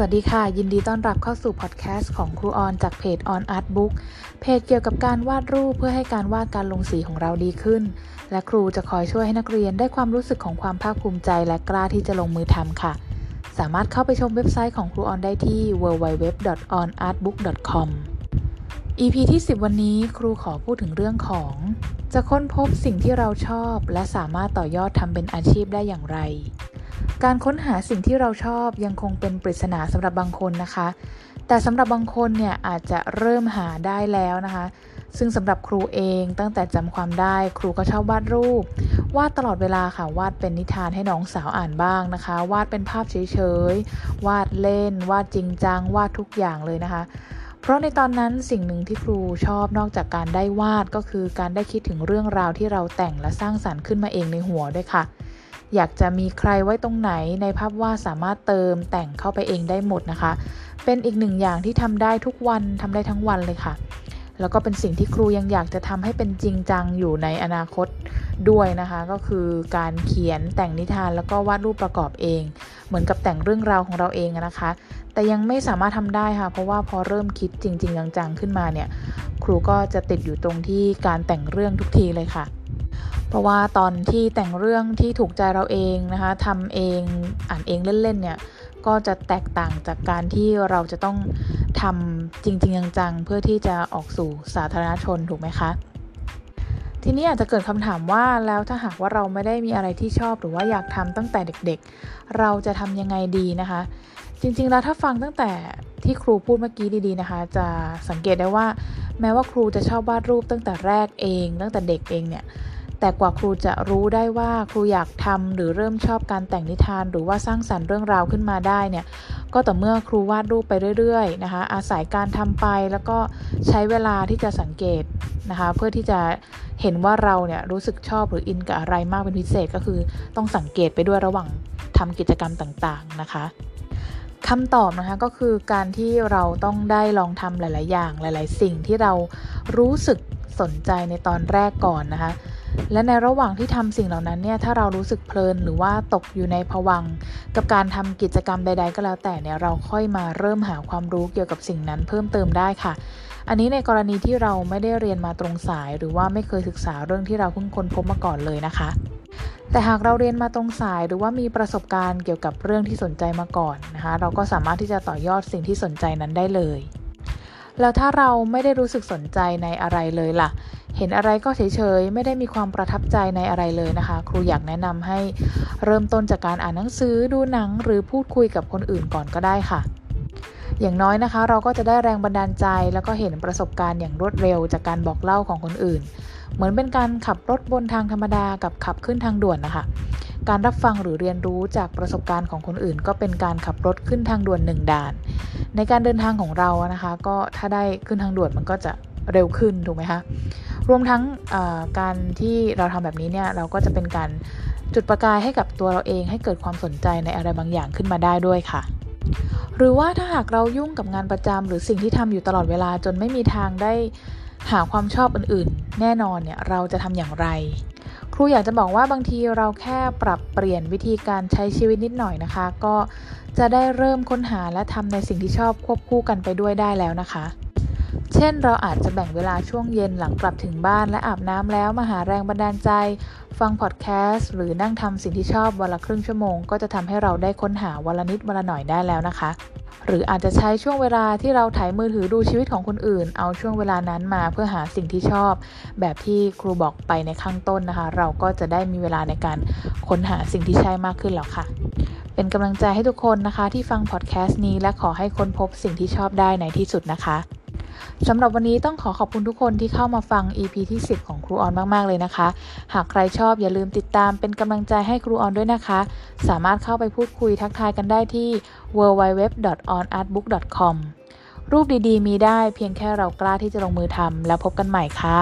สวัสดีค่ะยินดีต้อนรับเข้าสู่พอดแคสต์ของครูออนจากเพจ onartbook เพจเกี่ยวกับการวาดรูปเพื่อให้การวาดการลงสีของเราดีขึ้นและครูจะคอยช่วยให้นักเรียนได้ความรู้สึกของความภาคภูมิใจและกล้าที่จะลงมือทำค่ะสามารถเข้าไปชมเว็บไซต์ของครูออนได้ที่ www.onartbook.com EP ที่10วันนี้ครูขอพูดถึงเรื่องของจะค้นพบสิ่งที่เราชอบและสามารถต่อยอดทำเป็นอาชีพได้อย่างไรการค้นหาสิ่งที่เราชอบยังคงเป็นปริศนาสำหรับบางคนนะคะแต่สำหรับบางคนเนี่ยอาจจะเริ่มหาได้แล้วนะคะซึ่งสำหรับครูเองตั้งแต่จำความได้ครูก็ชอบวาดรูปวาดตลอดเวลาค่ะวาดเป็นนิทานให้น้องสาวอ่านบ้างนะคะวาดเป็นภาพเฉยๆวาดเล่นวาดจริงจังวาดทุกอย่างเลยนะคะเพราะในตอนนั้นสิ่งหนึ่งที่ครูชอบนอกจากการได้วาดก็คือการได้คิดถึงเรื่องราวที่เราแต่งและสร้างสรรค์ขึ้นมาเองในหัวด้วยค่ะอยากจะมีใครไว้ตรงไหนในภาพวาดสามารถเติมแต่งเข้าไปเองได้หมดนะคะเป็นอีกหนึ่งอย่างที่ทำได้ทุกวันทำได้ทั้งวันเลยค่ะแล้วก็เป็นสิ่งที่ครูยังอยากจะทำให้เป็นจริงจังอยู่ในอนาคตด้วยนะคะก็คือการเขียนแต่งนิทานแล้วก็วาดรูปประกอบเองเหมือนกับแต่งเรื่องราวของเราเองนะคะแต่ยังไม่สามารถทำได้ค่ะเพราะว่าพอเริ่มคิดจริงๆจังๆขึ้นมาเนี่ยครูก็จะติดอยู่ตรงที่การแต่งเรื่องทุกทีเลยค่ะเพราะว่าตอนที่แต่งเรื่องที่ถูกใจเราเองนะคะทำเองอ่านเองเล่นๆเนี่ยก็จะแตกต่างจากการที่เราจะต้องทำจริงๆจังๆเพื่อที่จะออกสู่สาธารณชนถูกไหมคะทีนี้อาจจะเกิดคำถามว่าแล้วถ้าหากว่าเราไม่ได้มีอะไรที่ชอบหรือว่าอยากทำตั้งแต่เด็กๆเราจะทำยังไงดีนะคะจริงๆแล้วถ้าฟังตั้งแต่ที่ครูพูดเมื่อกี้ดีๆนะคะจะสังเกตได้ว่าแม้ว่าครูจะชอบวาดรูปตั้งแต่แรกเองตั้งแต่เด็กเองเนี่ยแต่กว่าครูจะรู้ได้ว่าครูอยากทำหรือเริ่มชอบการแต่งนิทานหรือว่าสร้างสรรค์เรื่องราวขึ้นมาได้เนี่ยก็ต่อเมื่อครูวาดรูปไปเรื่อยๆนะคะอาศัยการทำไปแล้วก็ใช้เวลาที่จะสังเกตนะคะเพื่อที่จะเห็นว่าเราเนี่ยรู้สึกชอบหรืออินกับอะไรมากเป็นพิเศษก็คือต้องสังเกตไปด้วยระหว่างทำกิจกรรมต่างๆนะคะคำตอบนะคะก็คือการที่เราต้องได้ลองทำหลายๆอย่างหลายๆสิ่งที่เรารู้สึกสนใจในตอนแรกก่อนนะคะและในระหว่างที่ทำสิ่งเหล่านั้นเนี่ยถ้าเรารู้สึกเพลินหรือว่าตกอยู่ในภวังค์กับการทำกิจกรรมใดๆก็แล้วแต่เนี่ยเราค่อยมาเริ่มหาความรู้เกี่ยวกับสิ่งนั้นเพิ่มเติมได้ค่ะอันนี้ในกรณีที่เราไม่ได้เรียนมาตรงสายหรือว่าไม่เคยศึกษาเรื่องที่เราเพิ่งค้นพบมาก่อนเลยนะคะแต่หากเราเรียนมาตรงสายหรือว่ามีประสบการณ์เกี่ยวกับเรื่องที่สนใจมาก่อนนะคะเราก็สามารถที่จะต่อยอดสิ่งที่สนใจนั้นได้เลยแล้วถ้าเราไม่ได้รู้สึกสนใจในอะไรเลยล่ะเห็นอะไรก็เฉยๆไม่ได้มีความประทับใจในอะไรเลยนะคะครูอยากแนะนำให้เริ่มต้นจากการอ่านหนังสือดูหนังหรือพูดคุยกับคนอื่นก่อนก็ได้ค่ะอย่างน้อยนะคะเราก็จะได้แรงบันดาลใจแล้วก็เห็นประสบการณ์อย่างรวดเร็วจากการบอกเล่าของคนอื่นเหมือนเป็นการขับรถบนทางธรรมดากับขับขึ้นทางด่วนนะคะการรับฟังหรือเรียนรู้จากประสบการณ์ของคนอื่นก็เป็นการขับรถขึ้นทางด่วน1ด่านในการเดินทางของเรานะคะก็ถ้าได้ขึ้นทางด่วนมันก็จะเร็วขึ้นถูกไหมคะรวมทั้งการที่เราทำแบบนี้เนี่ยเราก็จะเป็นการจุดประกายให้กับตัวเราเองให้เกิดความสนใจในอะไรบางอย่างขึ้นมาได้ด้วยค่ะหรือว่าถ้าหากเรายุ่งกับงานประจำหรือสิ่งที่ทำอยู่ตลอดเวลาจนไม่มีทางได้หาความชอบอื่นๆแน่นอนเนี่ยเราจะทำอย่างไรครูอยากจะบอกว่าบางทีเราแค่ปรับเปลี่ยนวิธีการใช้ชีวิตนิดหน่อยนะคะก็จะได้เริ่มค้นหาและทำในสิ่งที่ชอบควบคู่กันไปด้วยได้แล้วนะคะเช่นเราอาจจะแบ่งเวลาช่วงเย็นหลังกลับถึงบ้านและอาบน้ำแล้วมาหาแรงบันดาลใจฟังพอดแคสต์หรือนั่งทำสิ่งที่ชอบวันละครึ่งชั่วโมงก็จะทำให้เราได้ค้นหาวันละนิดวันละหน่อยได้แล้วนะคะหรืออาจจะใช้ช่วงเวลาที่เราถ่ายมือถือดูชีวิตของคนอื่นเอาช่วงเวลานั้นมาเพื่อหาสิ่งที่ชอบแบบที่ครูบอกไปในข้างต้นนะคะเราก็จะได้มีเวลาในการค้นหาสิ่งที่ใช่มากขึ้นแล้วค่ะเป็นกำลังใจให้ทุกคนนะคะที่ฟังพอดแคสต์นี้และขอให้ค้นพบสิ่งที่ชอบได้ในที่สุดนะคะสำหรับวันนี้ต้องขอบคุณทุกคนที่เข้ามาฟัง EP ที่10ของครูออนมากๆเลยนะคะหากใครชอบอย่าลืมติดตามเป็นกำลังใจให้ครูออนด้วยนะคะสามารถเข้าไปพูดคุยทักทายกันได้ที่ www.onartbook.com รูปดีๆมีได้เพียงแค่เรากล้าที่จะลงมือทำแล้วพบกันใหม่ค่ะ